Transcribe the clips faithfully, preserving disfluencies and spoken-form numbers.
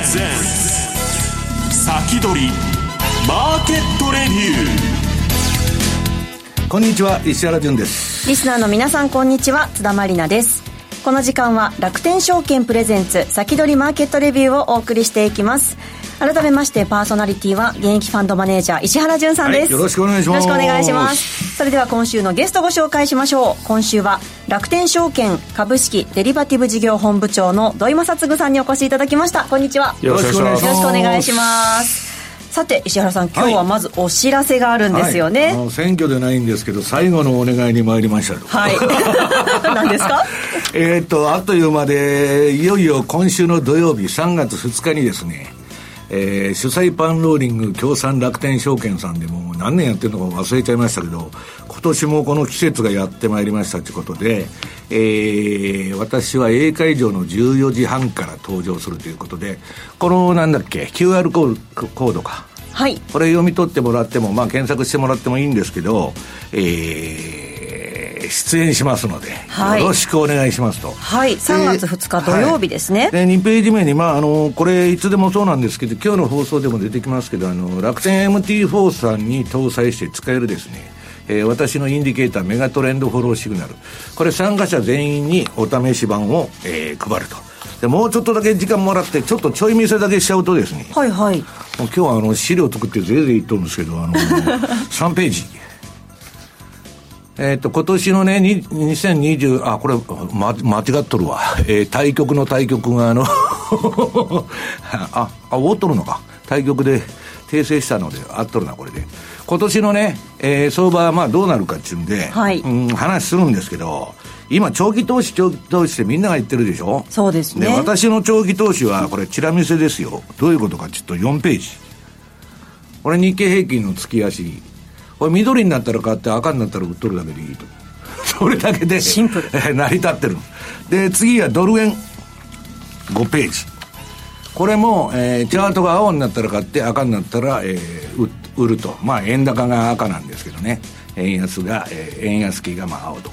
レゼン先取りマーケットレビュー。こんにちは、石原潤です。リスナーの皆さんこんにちは、津田まりなです。この時間は楽天証券プレゼンツ先取りマーケットレビューをお送りしていきます。改めましてパーソナリティは現役ファンドマネージャー石原潤さんです、はい、よろしくお願いします。よろしくお願いします。それでは今週のゲストをご紹介しましょう。今週は楽天証券株式デリバティブ事業本部長の土井正嗣さんにお越しいただきました。こんにちは。よろしくお願いします。よろしくお願いします。さて石原さん、今日はまずお知らせがあるんですよね、はいはい、あの選挙でないんですけど最後のお願いに参りました。はい何ですか。えーっとあっという間でいよいよ今週の土曜日さんがつふつかにですね、えー、主催パンローリング協賛楽天証券さんでもう何年やってるのか忘れちゃいましたけど、今年もこの季節がやってまいりましたということで、えー、私は A 会場のじゅうよじはんから登場するということで、このなんだっけ キューアール コードか、はい、これ読み取ってもらっても、まあ、検索してもらってもいいんですけど、えー、出演しますので、はい、よろしくお願いしますと。はい、さんがつふつか土曜日ですね、はい、でにページ目に、まあ、あのこれいつでもそうなんですけど今日の放送でも出てきますけど、あの楽天 エムティーフォー さんに搭載して使えるですね、えー、私のインディケーターメガトレンドフォローシグナル、これ参加者全員にお試し版を、えー、配ると。でもうちょっとだけ時間もらってちょっとちょい見せだけしちゃうとですね、はいはい、今日はあの資料を作ってぜいぜい言っとるんですけど、あのさんページ、えっと今年のねにせんにじゅう、あこれ、ま、間違っとるわ、えー、対局の対局があのああ追っとるのか、対局で訂正したので合っとるな。これで今年のね、えー、相場はまあどうなるかっちゅうんで、はい、うん、話するんですけど、今長期投資長期投資ってみんなが言ってるでしょ。そうですね。で私の長期投資はこれチラ見せですよ。どういうことかちょっとよんページ、これ日経平均の月足、これ緑になったら買って赤になったら売っとるだけでいいとそれだけでシンプル成り立ってる。で次はドル円ごページ、これも、えー、チャートが青になったら買って赤になったら、えー、売ると。まあ円高が赤なんですけどね、円安が、えー、円安期がまあ青と。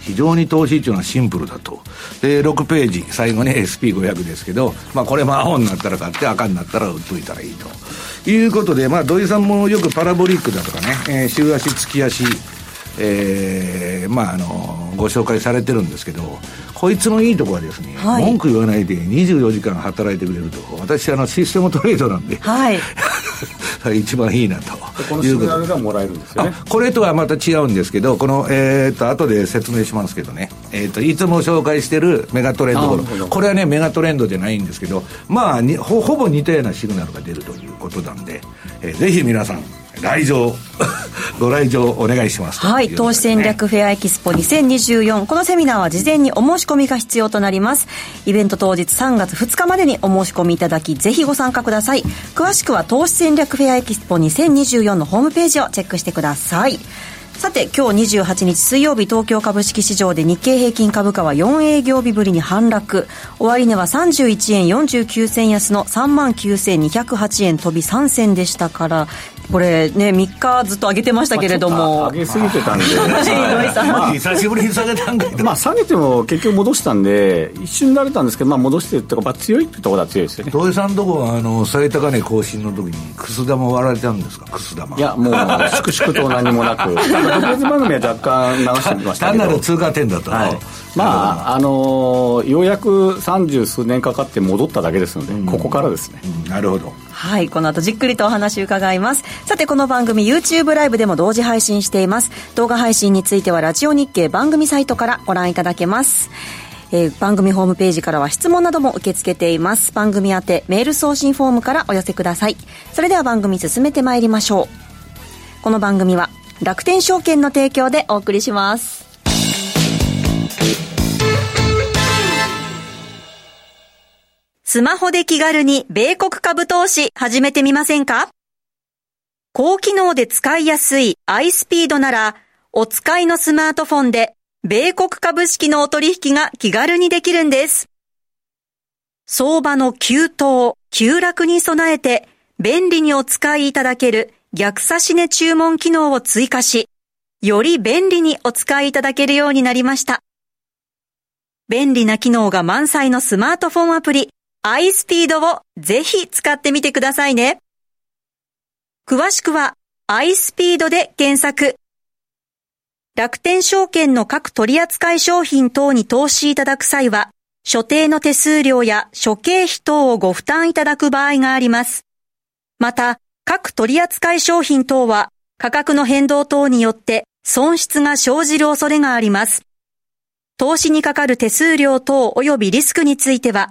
非常に投資というのはシンプルだと。でろくページ、最後に エスピーごひゃく ですけど、まあ、これも青になったら買って赤になったら売っといたらいいということで、まあ、土井さんもよくパラボリックだとかね、えー、週足月足、えーまあ、あのご紹介されてるんですけど、こいつのいいところはですね、はい、文句言わないでにじゅうよじかん働いてくれると。私あのシステムトレードなんで、はい一番いいなと。このシグナルがもらえるんですよね。これとはまた違うんですけど、この、えー、と後で説明しますけどね、えー、といつも紹介してるメガトレンド、これはねメガトレンドじゃないんですけど、まあに ほ, ほぼ似たようなシグナルが出るということなんで、えー、ぜひ皆さん来場ご来場お願いしますということですね。はい、投資戦略フェアエキスポにせんにじゅうよん、このセミナーは事前にお申し込みが必要となります。イベント当日さんがつふつかまでにお申し込みいただき、ぜひご参加ください。詳しくは投資戦略フェアエキスポにせんにじゅうよんのホームページをチェックしてください。さて今日にじゅうはちにち水曜日、東京株式市場で日経平均株価はよんえいぎょうびぶりに反落、終値はさんじゅういちえんよんじゅうきゅうせん安の さんまんきゅうせんにひゃくはちえん飛びさんせんでしたから、これねみっかずっと上げてましたけれども、まあ、上げすぎてたんで、まあ、久しぶりに下げたんで、まあ、下げても結局戻したんで一瞬慣れたんですけど、まあ、戻してるとか、まあ、強いってところは強いですよね。土井さんとこはあの最高値更新の時にくす玉割られたんですか。くす玉、いやもう粛々と何もなく特別番組は若干流してきましたけど単なる通過点だった、はい、まあ、あのー、ようやくさんじゅうすうねんかかって戻っただけですので、うん、ここからですね、うん、なるほど。はい、この後じっくりとお話伺います。さてこの番組 YouTube ライブでも同時配信しています。動画配信についてはラジオ日経番組サイトからご覧いただけます。えー、番組ホームページからは質問なども受け付けています。番組宛てメール送信フォームからお寄せください。それでは番組進めてまいりましょう。この番組は楽天証券の提供でお送りします。スマホで気軽に米国株投資始めてみませんか。高機能で使いやすい iSpeed なら、お使いのスマートフォンで米国株式のお取引が気軽にできるんです。相場の急騰急落に備えて便利にお使いいただける逆差し値注文機能を追加し、より便利にお使いいただけるようになりました。便利な機能が満載のスマートフォンアプリ iSpeed をぜひ使ってみてくださいね。詳しくは iSpeed で検索。楽天証券の各取扱商品等に投資いただく際は、所定の手数料や諸経費等をご負担いただく場合があります。また、各取扱商品等は価格の変動等によって損失が生じる恐れがあります。投資にかかる手数料等及びリスクについては、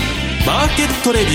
マーケットレビュー。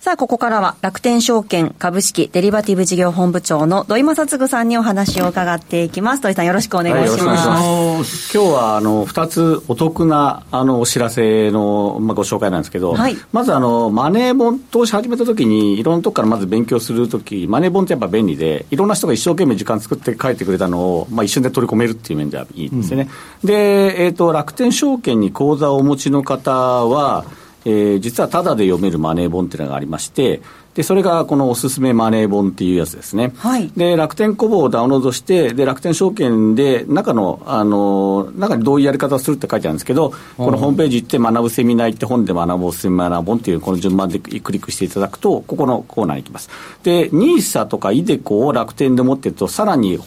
さあ、ここからは楽天証券株式デリバティブ事業本部長の土井正嗣さんにお話を伺っていきます。土井さん、よろしくお願いします。はい、ます今日はあのふたつお得なあのお知らせの、まあ、ご紹介なんですけど、はい、まずあのマネー本投資始めた時にいろんなとこからまず勉強するとき、マネー本ってやっぱ便利で、いろんな人が一生懸命時間作って書いてくれたのを、まあ、一瞬で取り込めるっていう面ではいいですよね。うん、で、えーと、楽天証券に口座をお持ちの方は、えー、実はタダで読めるマネー本っていうのがありまして、でそれがこのおすすめマネー本っていうやつですね。はい、で楽天コボをダウンロードして、で楽天証券で中の、あのー、中にどういうやり方をするって書いてあるんですけど、このホームページ行って学ぶセミナー行って本で学ぶおすすめマナー本っていうこの順番でクリックしていただくと、ここのコーナーに行きます。で ニーサ とかイデコを楽天で持っていると、さらに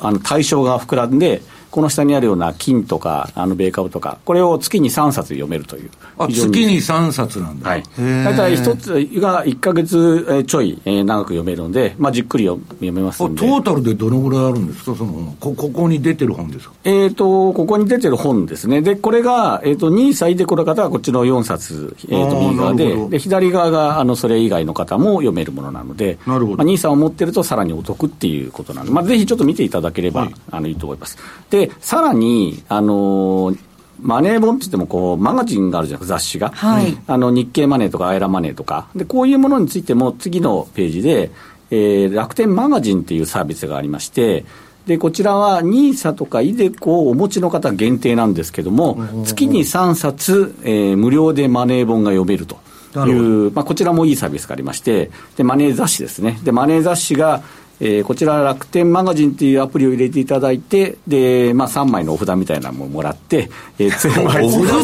あの対象が膨らんで、この下にあるような金とかあの米株とか、これを月にさんさつ読めるという。あ、月にさんさつなんだ。はい。大体ひとつがいっかげつちょい長く読めるので、まあ、じっくり読めますので。トータルでどのぐらいあるんですか、その こ, ここに出てる本ですか。えーと、ここに出てる本ですね。でこれが、えーと、ニーサでこの方はこっちのよんさつ、えーと右側 で, で左側があのそれ以外の方も読めるものなので、なるほど。まあ、ニーサを持ってるとさらにお得っていうことなので、まあ、ぜひちょっと見ていただければ、はい、あのいいと思います。でさらに、あのー、マネー本っていってもこうマガジンがあるじゃないですか、雑誌が、はい、あの日経マネーとかアイラマネーとかで、こういうものについても次のページで、えー、楽天マガジンっていうサービスがありまして、でこちらは ニーサ とかイデコをお持ちの方限定なんですけども、月にさんさつ、えー、無料でマネー本が読めるという、まあ、こちらもいいサービスがありまして、でマネー雑誌ですね。でマネー雑誌がえー、こちら楽天マガジンというアプリを入れていただいて、で、まあ、さんまいのお札みたいなのももらって、えー、お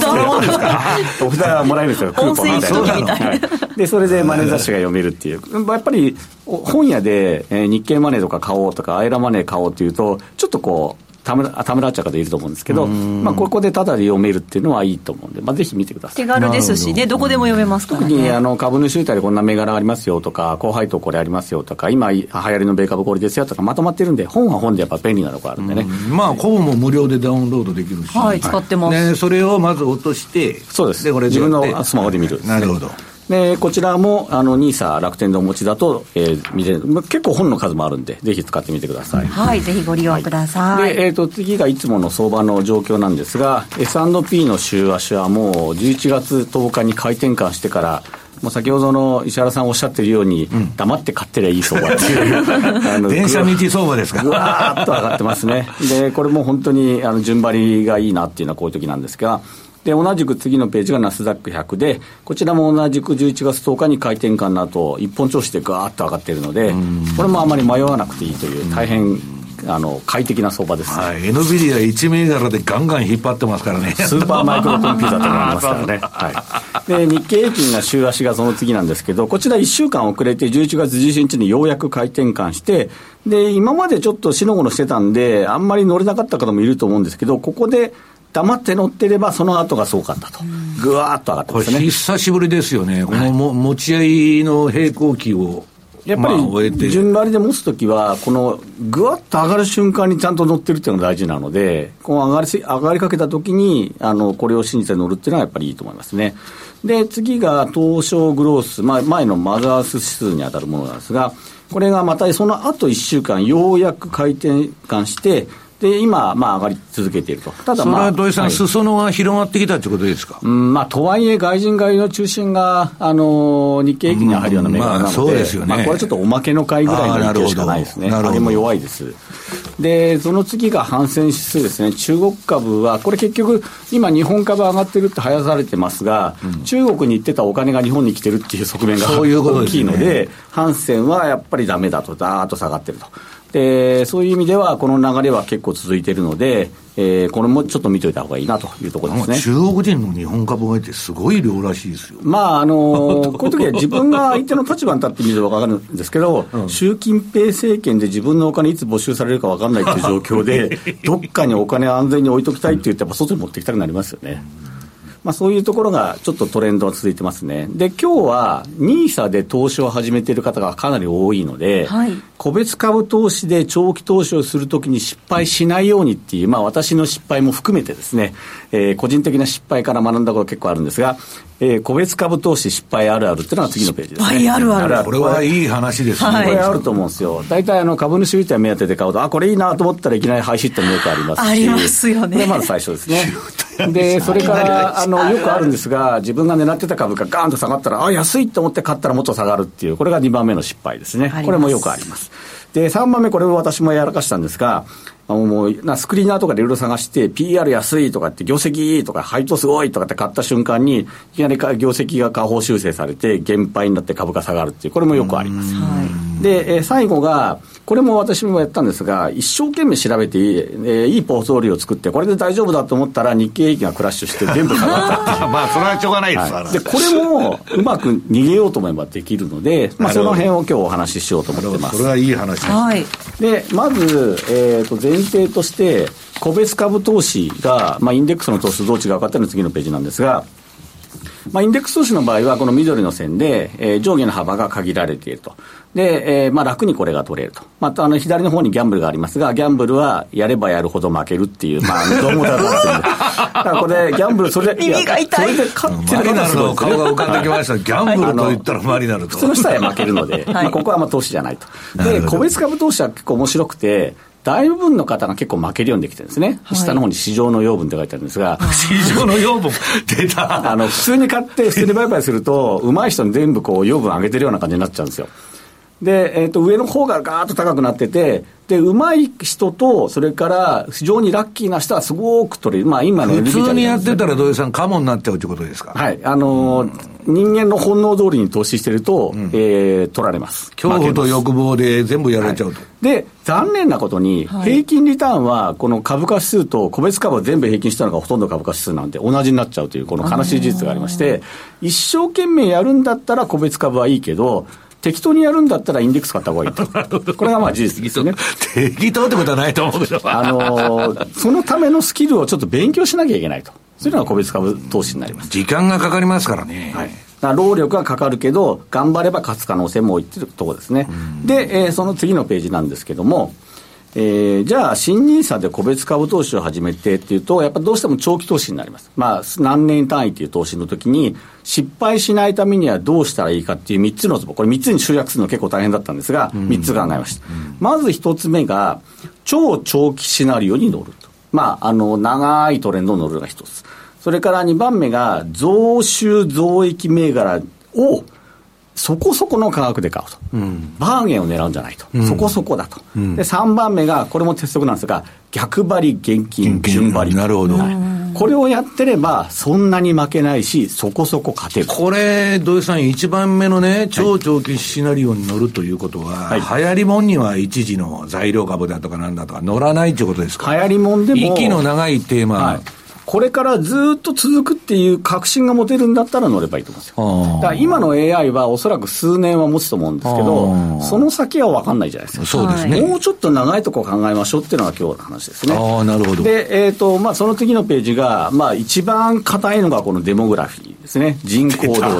札はですかお札はもらえるんですよ、クーポンみたい な, みたいな、はい、でそれでマネー雑誌が読めるっていう。やっぱり本屋で、えー、日経マネーとか買おうとかアイラマネー買おうというと、ちょっとこうためらっちゃう方いると思うんですけど、まあ、ここでタダで読めるっていうのはいいと思うんで、まあ、ぜひ見てください。手軽ですしね、どこでも読めますからね。特にあの株主優待でこんな銘柄ありますよとか、後輩とこれありますよとか、今流行りの米株これですよとか、まとまってるんで、本は本でやっぱ便利なのがあるんでね。まあコブも無料でダウンロードできるし、はいはい、使ってます、ね、それをまず落として、そうですでこれで自分のスマホで見る、はいはい、なるほど。でこちらもあの ニーサ 楽天でお持ちだと、えー、見れる。結構本の数もあるんで、ぜひ使ってみてください。はい、ぜひご利用ください。はい、で、えーと、次がいつもの相場の状況なんですが、 エスアンドピー の週足はもうじゅういちがつとおかに回転換してから、もう先ほどの石原さんおっしゃってるように、うん、黙って買ってりゃいい相場っていうあの電車道相場ですか。ぐわーっと上がってますね。でこれも本当にあの順張りがいいなっていうのはこういう時なんですが、で同じく次のページがナスダックひゃくで、こちらも同じくじゅういちがつとおかに回転換の後一本調子でガーッと上がっているので、これもあまり迷わなくていいという大変あの快適な相場ですね。はい、エヌビディア 一銘柄でガンガン引っ張ってますからね。スーパーマイクロコンピューターとなりますからね、はい、で日経平均が週足がその次なんですけど、こちらいっしゅうかん遅れてじゅういちがつじゅうしちにちにようやく回転換して、で今までちょっとしのごのしてたんであんまり乗れなかった方もいると思うんですけど、ここで黙って乗ってればその後がすごかったと、ぐわーっと上がってますね。これ久しぶりですよね、このも、はい、持ち合いの平行期をやっぱり順張りで持つときは、このぐわっと上がる瞬間にちゃんと乗ってるっていうのが大事なので、この上がり、上がりかけたときにあのこれを信じて乗るっていうのはやっぱりいいと思いますね。で次が東証グロース、まあ、前のマザース指数に当たるものなんですが、これがまたその後いっしゅうかんようやく回転換して、で今、まあ、上がり続けていると。ただ、まあ、それは土井さん、はい、裾野が広がってきたということですか。うんまあ、とはいえ外人買いの中心が、あのー、日経平均に入るような銘柄なので、まあそうですよね、まあ、これはちょっとおまけの買いぐらいの勢いしかないですね。上げも弱いです。でその次が反戦指数ですね。中国株はこれ結局今日本株上がってるって早されてますが、うん、中国に行ってたお金が日本に来てるっていう側面が大きいの で, で、ね、反戦はやっぱりダメだとダーッと下がってると。でそういう意味ではこの流れは結構続いているので、えー、これもちょっと見といた方がいいなというところですね。中国人の日本株を買ってすごい量らしいですよ。まああのー、こういう時は自分が相手の立場に立ってみると分かるんですけど、うん、習近平政権で自分のお金いつ没収されるか分からないという状況でどっかにお金を安全に置いときたいって言ってやっぱ外に持ってきたくなりますよね。まあ、そういうところがちょっとトレンドが続いてますね。で今日は ニーサ で投資を始めている方がかなり多いので、はい、個別株投資で長期投資をするときに失敗しないようにっていう、まあ、私の失敗も含めてですね、えー、個人的な失敗から学んだこと結構あるんですが、えー、個別株投資失敗あるあるっていうのが次のページですね。失敗あるある、あるある、これはいい話ですね、はい、これあると思うんですよ。大体あの株主優待目当てで買うとあこれいいなと思ったらいきなり廃止ってもよくありますし、ありますよね。これまず最初ですね。でそれからあのよくあるんですが自分が狙ってた株がガーンと下がったらあ安いと思って買ったらもっと下がるっていうこれがにばんめの失敗ですね。これもよくあります。でさんばんめこれを私もやらかしたんですがもうなスクリーナーとかでいろいろ探して ピーアール 安いとかって業績いいとか配当すごいとかって買った瞬間にいきなり業績が下方修正されて減配になって株が下がるっていうこれもよくあります。で、えー、最後がこれも私もやったんですが一生懸命調べていい、えー、いいポートフォリオを作ってこれで大丈夫だと思ったら日経平均がクラッシュして全部下がったっていうまあそれはしょうがないです、はい、でこれもうまく逃げようと思えばできるので、まあ、その辺を今日お話ししようと思ってます。それはいい話です、はい、でまず、えーと、前提として個別株投資が、まあ、インデックスの投資とどう違うかっていうのが次のページなんですがまあ、インデックス投資の場合はこの緑の線で、えー、上下の幅が限られていると。で、えーまあ、楽にこれが取れると。またあの左の方にギャンブルがありますがギャンブルはやればやるほど負けるっていうまあどうもだろうっていうだからこれギャンブルそれで耳が痛い。それで勝ってるからそう顔が浮かんできました。ギャンブルと言ったらマリナルと普通の人は負けるので、はいまあ、ここはあんま投資じゃないと。で個別株投資は結構面白くて大部分の方が結構負けるようにできてるんですね、はい、下の方に市場の養分って書いてあるんですが市場の養分出たあの普通に買って普通に売買すると上手い人に全部こう養分上げてるような感じになっちゃうんですよ。で、えー、と上の方がガーッと高くなっててで上手い人とそれから非常にラッキーな人はすごく取れる、まあ、今の普通にやってたら土井さんカモになっちゃうということですか。はいあのー人間の本能通りに投資してると、うんえー、取られます。恐怖と欲望で全部やられちゃうと、はい、で残念なことに、はい、平均リターンはこの株価指数と個別株を全部平均したのがほとんど株価指数なんで同じになっちゃうというこの悲しい事実がありまして一生懸命やるんだったら個別株はいいけど適当にやるんだったらインデックス買った方がいいとこれがまあ事実ですよね。適当ってことはないと思うけど、あのー、そのためのスキルをちょっと勉強しなきゃいけないとそういうのが個別株投資になります。時間がかかりますからね、はい、だから労力がかかるけど頑張れば勝つ可能性も多いっていうところですね。で、えー、その次のページなんですけども、えー、じゃあ新ニーサで個別株投資を始めてっていうとやっぱどうしても長期投資になります、まあ、何年単位っていう投資の時に失敗しないためにはどうしたらいいかっていうみっつのツボこれみっつに集約するの結構大変だったんですがみっつ考えました。まずひとつめが超長期シナリオに乗るとまあ、あの長いトレンドを乗るのが一つ。それからにばんめが増収増益銘柄をそこそこの価格で買うと、うん、バーゲンを狙うんじゃないと、うん、そこそこだと、うん、でさんばんめがこれも鉄則なんですが逆張り現金順張り、なるほど、はい、これをやってればそんなに負けないしそこそこ勝てる。これ土井さんいちばんめのね超長期シナリオに乗るということは、はい、流行りもんには一時の材料株だとかなんだとか乗らないということですか。流行りもんでも息の長いテーマ、はいこれからずっと続くっていう確信が持てるんだったら乗ればいいと思うんですよ。だから今の エーアイ はおそらく数年は持つと思うんですけどその先は分かんないじゃないですか。そうですね。もうちょっと長いとこ考えましょうっていうのが今日の話ですね。ああなるほど。で、えーとまあ、その次のページが、まあ、一番硬いのがこのデモグラフィーですね。人口動態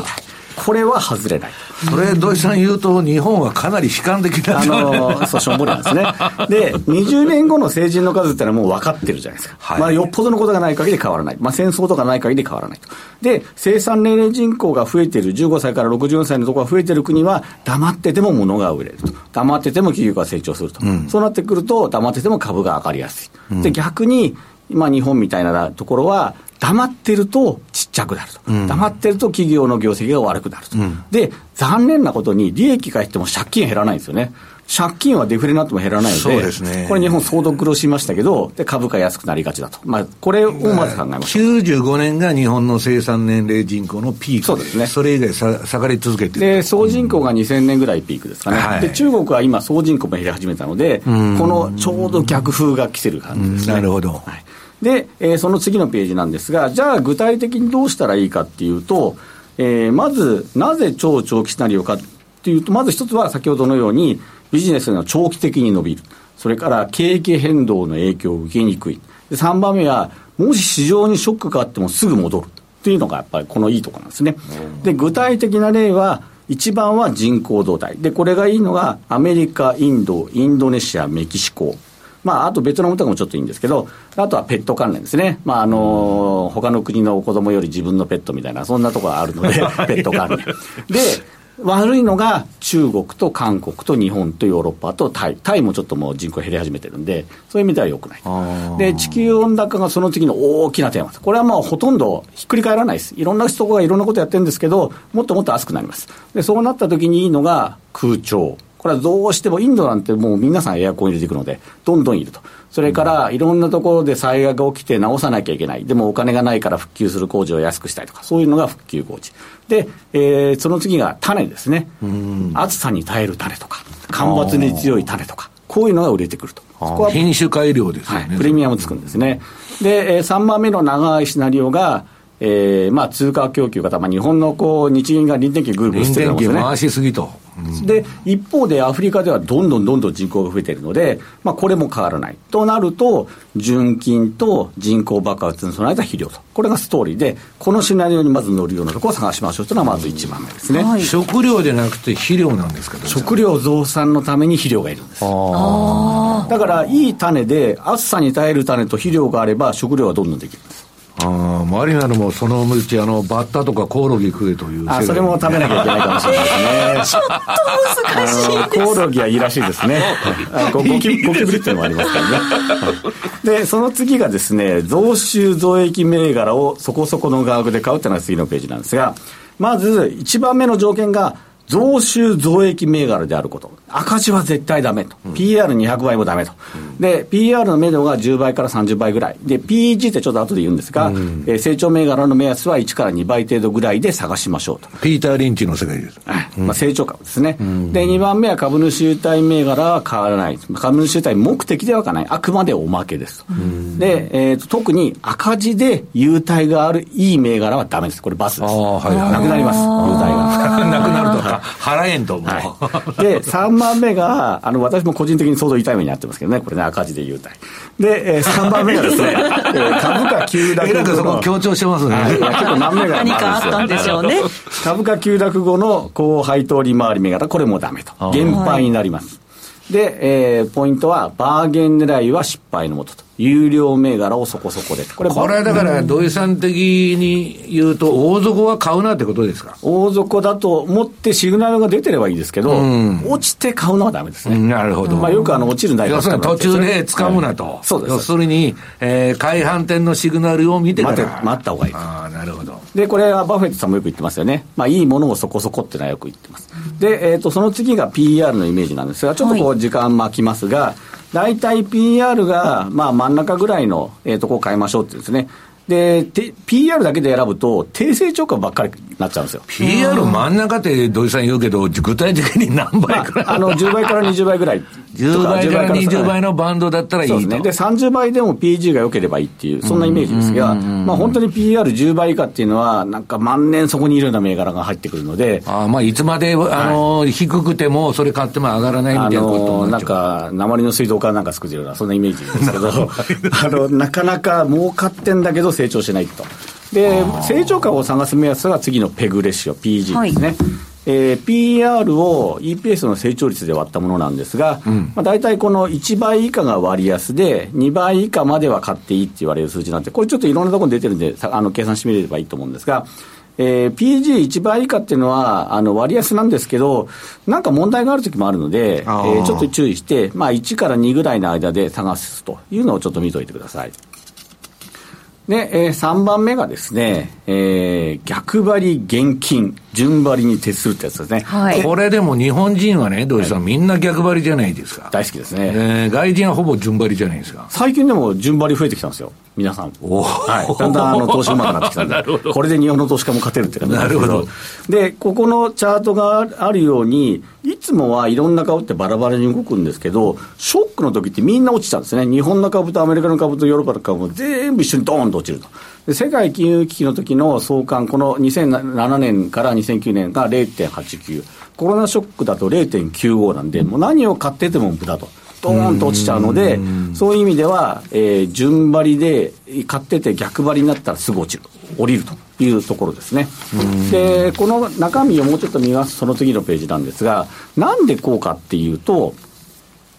これは外れない。それ土井さん言うと日本はかなり悲観的な、あのそうしょんぼりなんですね。でにじゅうねんごの成人の数ってのはもう分かってるじゃないですか、はい、まあ、よっぽどのことがない限り変わらない、まあ、戦争とかない限り変わらないと。で生産年齢人口が増えているじゅうごさいからろくじゅうよんさいのところが増えている国は黙ってても物が売れると、黙ってても企業が成長すると、うん、そうなってくると黙ってても株が上がりやすい、うん、で逆に今日本みたいなところは黙ってるとちっちゃくなると、うん、黙ってると企業の業績が悪くなると、うん、で残念なことに利益が減っても借金減らないんですよね。借金はデフレになっても減らないの で, そうです、ね、これ日本相当苦労しましたけど、で株価安くなりがちだと、まあ、これをまず考えましょう。きゅうじゅうごねんが日本の生産年齢人口のピーク そ, うです、ね、それ以外さ下がり続けているで、総人口がにせんねんぐらいピークですかね、はい、で中国は今総人口も減り始めたので、このちょうど逆風が来てる感じですね。なるほど、はい。で、えー、その次のページなんですが、じゃあ具体的にどうしたらいいかっていうと、えー、まずなぜ超長期シナリオかっていうと、まず一つは先ほどのようにビジネスが長期的に伸びる、それから景気変動の影響を受けにくい、でさんばんめはもし市場にショックがあってもすぐ戻るっていうのがやっぱりこのいいところなんですね。で具体的な例は、いちばんは人口動態で、これがいいのがアメリカ、インド、インドネシア、メキシコ、まあ、あとベトナムとかもちょっといいんですけど、あとはペット関連ですね、まああのー、他の国の子供より自分のペットみたいな、そんなところがあるのでペット関連で悪いのが中国と韓国と日本とヨーロッパとタイ、タイもちょっともう人口減り始めてるんで、そういう意味では良くない。で地球温暖化がその次の大きなテーマです。これはもうほとんどひっくり返らないです。いろんな人がいろんなことやってるんですけど、もっともっと熱くなります。でそうなった時にいいのが空調、これはどうしてもインドなんてもう皆さんエアコン入れていくのでどんどんいると。それからいろんなところで災害が起きて直さなきゃいけない、でもお金がないから復旧する工事を安くしたいとか、そういうのが復旧工事で、えー、その次が種ですね。うん、暑さに耐える種とか干ばつに強い種とか、こういうのが売れてくると。そこは品種改良ですよね、はい、プレミアムつくんですね。でさんばんめの長いシナリオが、えーまあ、通貨供給型、まあ、日本のこう日銀が輪転機グループしてるんですね。輪転機回しすぎと。で一方でアフリカではどんどんどんどん人口が増えているので、まあ、これも変わらないとなると、純金と人口爆発に備えた肥料と、これがストーリーで、このシナリオにまず乗るようなところを探しましょうというのはまずいちばんめですね、はい、食料じゃなくて肥料なんですか。食料増産のために肥料がいるんです。あだからいい種で暑さに耐える種と肥料があれば食料はどんどんできるんです。あマリナルもそのうちあのバッタとかコオロギ食えという、あそれも食べなきゃいけないかもしれないですね、えー、ちょっと難しいです。コオロギはいいらしいですねゴキブリっていうのもありますからねでその次がですね、増収増益銘柄をそこそこの価格で買うというのが次のページなんですが、まずいちばんめの条件が増収増益銘柄であること、赤字は絶対ダメと、うん、ピーアールにひゃく 倍もダメと、うん、で ピーアール の目処がじゅうばいからさんじゅうばいぐらいで、 ピーイージー ってちょっと後で言うんですが、うん、えー、成長銘柄の目安はいちからにばい程度ぐらいで探しましょうと。ピーター・リンチの世界です、うん、まあ、成長株ですね、うん、でにばんめは株主優待銘柄は変わらない、株主優待目的では変わらない、あくまでおまけですと、うん、で、えー、と特に赤字で優待があるいい銘柄はダメです。これバスです、はいはい、なくなります、優待がなくなると払えんと思う、はい、でさんばんめがあの私も個人的に相当痛い目にあってますけどね、これね、赤字で優待で、えー、さんばんめがですね株価急落後の、えなんかそこ強調してますね、はい、結構何銘柄もあるんですよ。何かあったんでしょうね株価急落後の高配当利回り銘柄、これもダメと減配になります、はい、で、えー、ポイントはバーゲン狙いは失敗のもとと、有料銘柄をそこそこで、これ、これはだから土井さん的に言うと大底は買うなってことですか。大底だと思ってシグナルが出てればいいですけど、うん、落ちて買うのはダメですね、うん、なるほど、まあ、よくあの落ちる内容要するに途中で掴むなと、はい、そうです。要するに、えー、買い反転のシグナルを見てから待て、待った方がいい。あ、なるほど。でこれはバフェットさんもよく言ってますよね、まあ、いいものをそこそこってのはよく言ってます、うん、で、えーと、その次が ピーアール のイメージなんですが、ちょっとこう時間巻きますが、はい、だいたい ピーアール がまあ真ん中ぐらいのとこを買いましょうって言うんですね。で、T、ピーアール だけで選ぶと低成長株ばっかりになっちゃうんですよ。 ピーアール 真ん中って土井さん言うけど具体的に何倍くらい、まあ、あのじゅうばいからにじゅうばいぐらいじゅうばいからにじゅうばいのバンドだったらいいと。そうですね。でさんじゅうばいでも ピージー が良ければいいっていうそんなイメージですが、まあ、本当に ピーアールじゅう 倍以下っていうのはなんか万年そこにいるような銘柄が入ってくるので、あ、まあ、いつまで、はい、あの低くてもそれ買っても上がらないみたいなことになっちゃう。あのなんか鉛の水道管なんか作るようなそんなイメージですけどあのなかなか儲かってんだけど成長しないと。で成長株を探す目安が次の ペグ レシオ ピージー ですね、はい、えー、ピーイーアール を イーピーエス の成長率で割ったものなんですが、うん、まあ、大体このいちばい以下が割安でにばい以下までは買っていいって言われる数字なんで、これちょっといろんなところに出てるんであの計算してみればいいと思うんですが、えー、ピージーいち 倍以下っていうのはあの割安なんですけど、なんか問題があるときもあるので、えー、ちょっと注意して、まあ、いちからにぐらいの間で探すというのをちょっと見といてください。で、えー、さんばんめがですね、えー、逆張り現金順張りに徹するってやつですね、はい、これでも日本人はね、土井さん、はい、みんな逆張りじゃないですか。大好きですね、えー、外人はほぼ順張りじゃないですか。最近でも順張り増えてきたんですよ皆さん、お、はい、だんだんあの投資うまくなってきたんでこれで日本の投資家も勝てるって感じなんですけ ど, なるほど。でここのチャートがあるように、いつもはいろんな株ってバラバラに動くんですけど、ショックの時ってみんな落ちちゃうんですね。日本の株とアメリカの株とヨーロッパの株も全部一緒にドーンと落ちると。で世界金融危機の時の相関、このにせんななねんからにせんきゅうねんが ゼロてんはちきゅう、 コロナショックだと ゼロてんきゅうご なんで、もう何を買ってても無駄とドーンと落ちちゃうので、うそういう意味では、えー、順張りで買ってて逆張りになったらすぐ落ちる、降りるというところですね。でこの中身をもうちょっと見ます。その次のページなんですが、なんでこうかっていうと、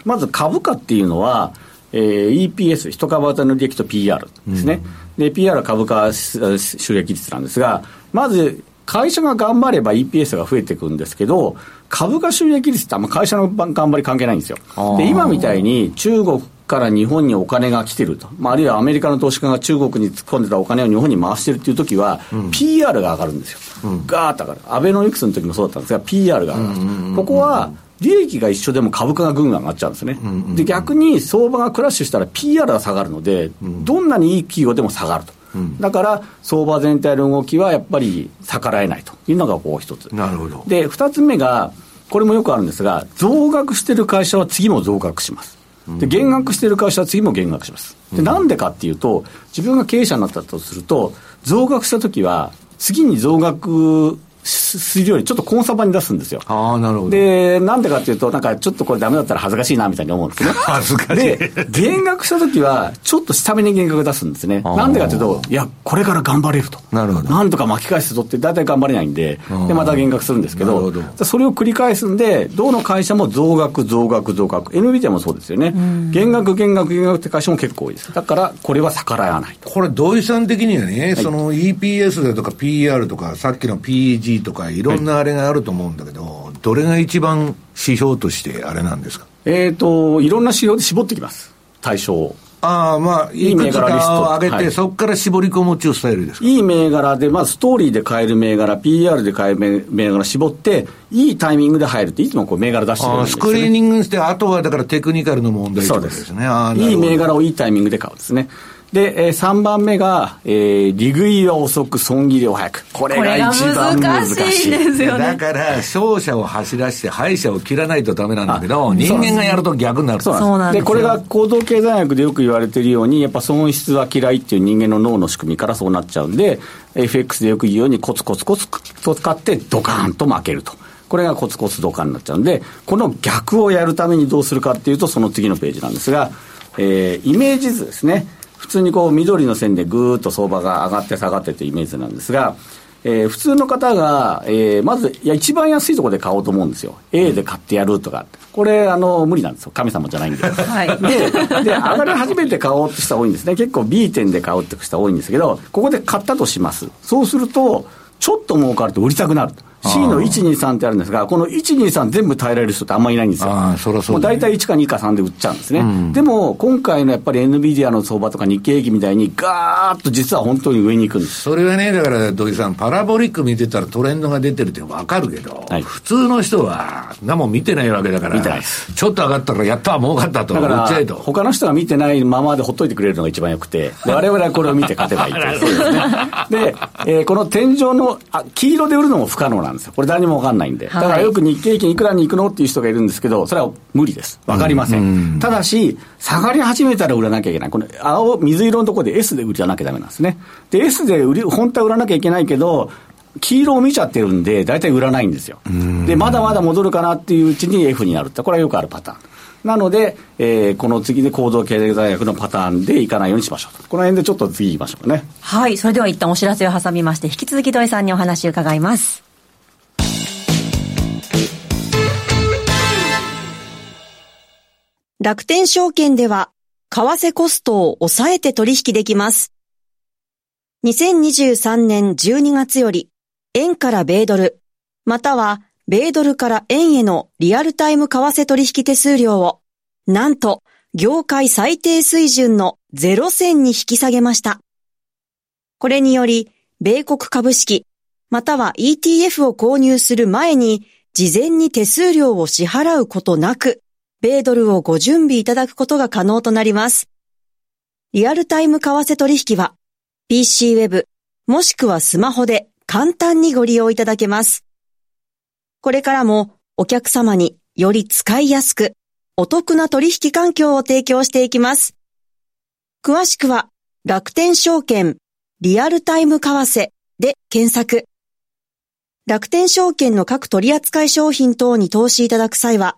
まず株価っていうのは、えー、イーピーエス 一株当たりの利益と ピーアール ですね。で ピーアール は株価収益率なんですが、まず会社が頑張れば イーピーエス が増えていくんですけど、株価収益率ってあんま会社の頑張り関係ないんですよ。で今みたいに中国から日本にお金が来てると、まあ、あるいはアメリカの投資家が中国に突っ込んでたお金を日本に回してるっていう時は、うん、ピーアール が上がるんですよ、うん、ガーッと上がる。アベノミクスの時もそうだったんですが ピーアール が上がる、うんうんうんうん、ここは利益が一緒でも株価がぐんぐん上がっちゃうんですね、うんうんうん、で逆に相場がクラッシュしたら ピーアール が下がるので、うん、どんなにいい企業でも下がると。だから相場全体の動きはやっぱり逆らえないというのがこう一つ。なるほど。でふたつめがこれもよくあるんですが、増額してる会社は次も増額します。で減額してる会社は次も減額します。でなんでかっていうと、自分が経営者になったとすると、増額したときは次に増額するよりちょっとコンサバに出すんですよ。ああ、なるほど。でなんでかっていうと、なんかちょっとこれダメだったら恥ずかしいなみたいに思うんですね。恥ずかしい。で減額した時はちょっと下目に減額出すんですね。なんでかっていうと、いやこれから頑張れると、なるほど、なんとか巻き返すぞって大体頑張れないんで、でまた減額するんですけ ど, どそれを繰り返すんで、どの会社も増額増額増額、 エヌビディア もそうですよね。減額減額減額って会社も結構多いです。だからこれは逆らわないと。これ土井さん的にはね、はい、その イーピーエス だとか ピーアール とかさっきの ピーイージーとかいろんなあれがあると思うんだけど、はい、どれが一番指標としてあれなんですか。えーと、いろんな指標で絞ってきます対象を。ああ、まあいい銘柄リストを上げて、はい、そこから絞り込むというスタイルですか。いい銘柄で、まあ、ストーリーで買える銘柄、 ピーアール で買える銘柄絞って、いいタイミングで入るっていつもこう銘柄出してくるんですよね。スクリーニングして、あとはだからテクニカルの問題とかですね。あ、いい銘柄をいいタイミングで買うんですね。で、えー、さんばんめが、えー、利食いは遅く損切りは早く。これが一番難しい。これが難しいですよね。だから勝者を走らして敗者を切らないとダメなんだけど、人間がやると逆になる。そうなんです。でこれが行動経済学でよく言われているように、やっぱ損失は嫌いっていう人間の脳の仕組みからそうなっちゃうんで、 エフエックス でよく言うようにコツコツコツと使ってドカーンと負けると。これがコツコツドカーンになっちゃうんで、この逆をやるためにどうするかっていうと、その次のページなんですが、えー、イメージ図ですね。普通にこう緑の線でぐーっと相場が上がって下がってというイメージなんですが、えー、普通の方が、えー、まずいや一番安いところで買おうと思うんですよ。 A で買ってやるとか、これあの無理なんですよ。神様じゃないんで、はい、で, で上がり始めて買おうって人は多いんですね。結構 B 点で買おうって人は多いんですけど、ここで買ったとします。そうするとちょっと儲かると売りたくなる。 C の いちにさん ってあるんですが、この いちにさん 全部耐えられる人ってあんまりいないんですよ。あ、そらそう、ね、もう大体いちかにかさんで売っちゃうんですね、うん、でも今回のやっぱり エヌビディア の相場とか日経平均みたいにガーッと実は本当に上に行くんです。それはね、だから土井さん、パラボリック見てたらトレンドが出てるって分かるけど、はい、普通の人は何も見てないわけだから、見てないです。ちょっと上がったらやった儲かったと売っちゃえと。他の人が見てないままでほっといてくれるのが一番よくて、我々はこれを見て勝てばいいってそうですね。で、えー、この天井のあ黄色で売るのも不可能なんですよ。これ誰にも分かんないんで、はい、だからよく日経平均いくらに行くのっていう人がいるんですけど、それは無理です。分かりません、うんうん、ただし下がり始めたら売らなきゃいけない。この青水色のところで S で売らなきゃダメなんですね。で S で売り本当は売らなきゃいけないけど、黄色を見ちゃってるんで大体売らないんですよ。でまだまだ戻るかなっていううちに F になるって、これはよくあるパターンなので、えー、この次で行動経済学のパターンでいかないようにしましょう。この辺でちょっと次いきましょうかね。はい、それでは一旦お知らせを挟みまして、引き続き土井さんにお話を伺います。楽天証券では為替コストを抑えて取引できます。にせんにじゅうさんねんじゅうにがつより円から米ドル、または米ドルから円へのリアルタイム為替取引手数料を、なんと業界最低水準のゼロ銭に引き下げました。これにより、米国株式、または イーティーエフ を購入する前に、事前に手数料を支払うことなく、米ドルをご準備いただくことが可能となります。リアルタイム為替取引は、ピーシー ウェブ、もしくはスマホで簡単にご利用いただけます。これからもお客様により使いやすくお得な取引環境を提供していきます。詳しくは楽天証券リアルタイム為替で検索。楽天証券の各取扱商品等に投資いただく際は、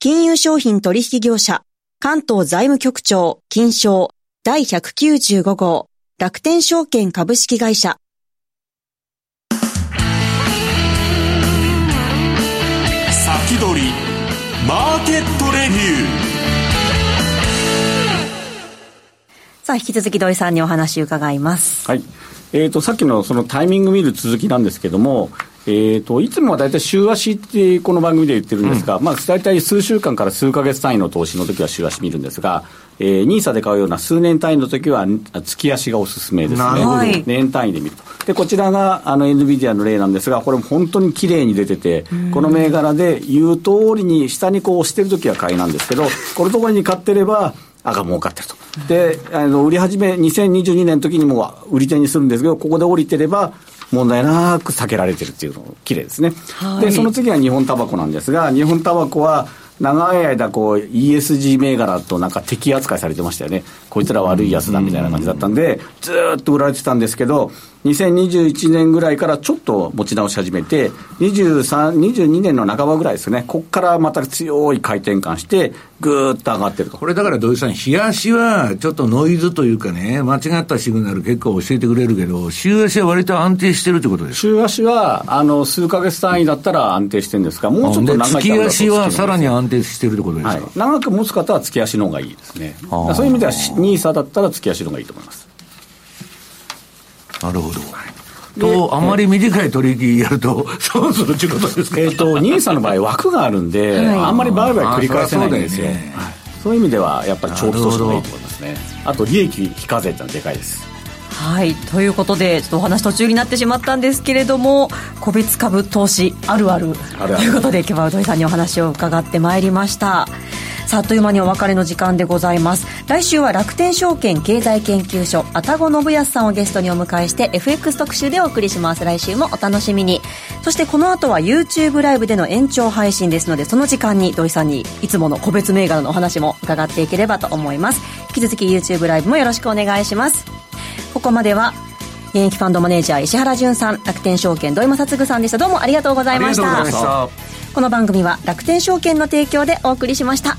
金融商品取引業者、関東財務局長、金商だいひゃくきゅうじゅうごごう、楽天証券株式会社。先取りマーケットレビュー。さあ、引き続き土井さんにお話を伺います。はい、えー、とさっき の, そのタイミング見る続きなんですけども、えー、といつもはだいたい週足ってこの番組で言ってるんですが、うんまあ、だいたい数週間から数ヶ月単位の投資の時は週足見るんですが、えー、ニーサで買うような数年単位の時は月足がおすすめですね。年単位で見ると。でこちらがあの エヌビディア の例なんですが、これも本当に綺麗に出てて、この銘柄で言う通りに下にこう押してる時は買いなんですけど、このところに買ってれば赤儲かってると。であの売り始めにせんにじゅうにねんの時にも売り手にするんですけど、ここで降りてれば問題なく避けられてるっていうのが綺麗ですね。でその次は日本タバコなんですが、日本タバコは長い間こう イーエスジー 銘柄となんか敵扱いされてましたよね。こいつら悪いやつだみたいな感じだったんでずっと売られてたんですけど、にせんにじゅういちねんぐらいからちょっと持ち直し始めて、にじゅうにねんの半ばぐらいですね。ここからまた強い回転換してぐーっと上がってると。これだから土井さん、日足はちょっとノイズというかね、間違ったシグナル結構教えてくれるけど、週足は割と安定してるってことですか。週足はあの数ヶ月単位だったら安定してるんですが、もうちょっと長い期間だと月足はさらに安定してるってことですか。はい、長く持つ方は月足の方がいいですね。そういう意味ではニーサだったら月足の方がいいと思います。なるほど。とあまり短い取引やるとそうするということですか。えっとニーサの場合枠があるんで、はい、あんまりバイバイ繰り返せないんですよ。 そうだよね。はい、そういう意味ではやっぱり長期投資がいいと思いますね。あと利益非課税ってのはでかいです。はい、ということでちょっとお話途中になってしまったんですけれども、個別株投資あるあるということで今日は土井さんにお話を伺ってまいりました。さあ、あっという間にお別れの時間でございます。来週は楽天証券経済研究所愛宕信康さんをゲストにお迎えして エフエックス 特集でお送りします。来週もお楽しみに。そしてこの後は YouTube ライブでの延長配信ですので、その時間に土井さんにいつもの個別銘柄のお話も伺っていければと思います。引き続き YouTube ライブもよろしくお願いします。ここまでは現役ファンドマネージャー石原潤さん、楽天証券土井正嗣さんでした。どうもありがとうございました。この番組は楽天証券の提供でお送りしました。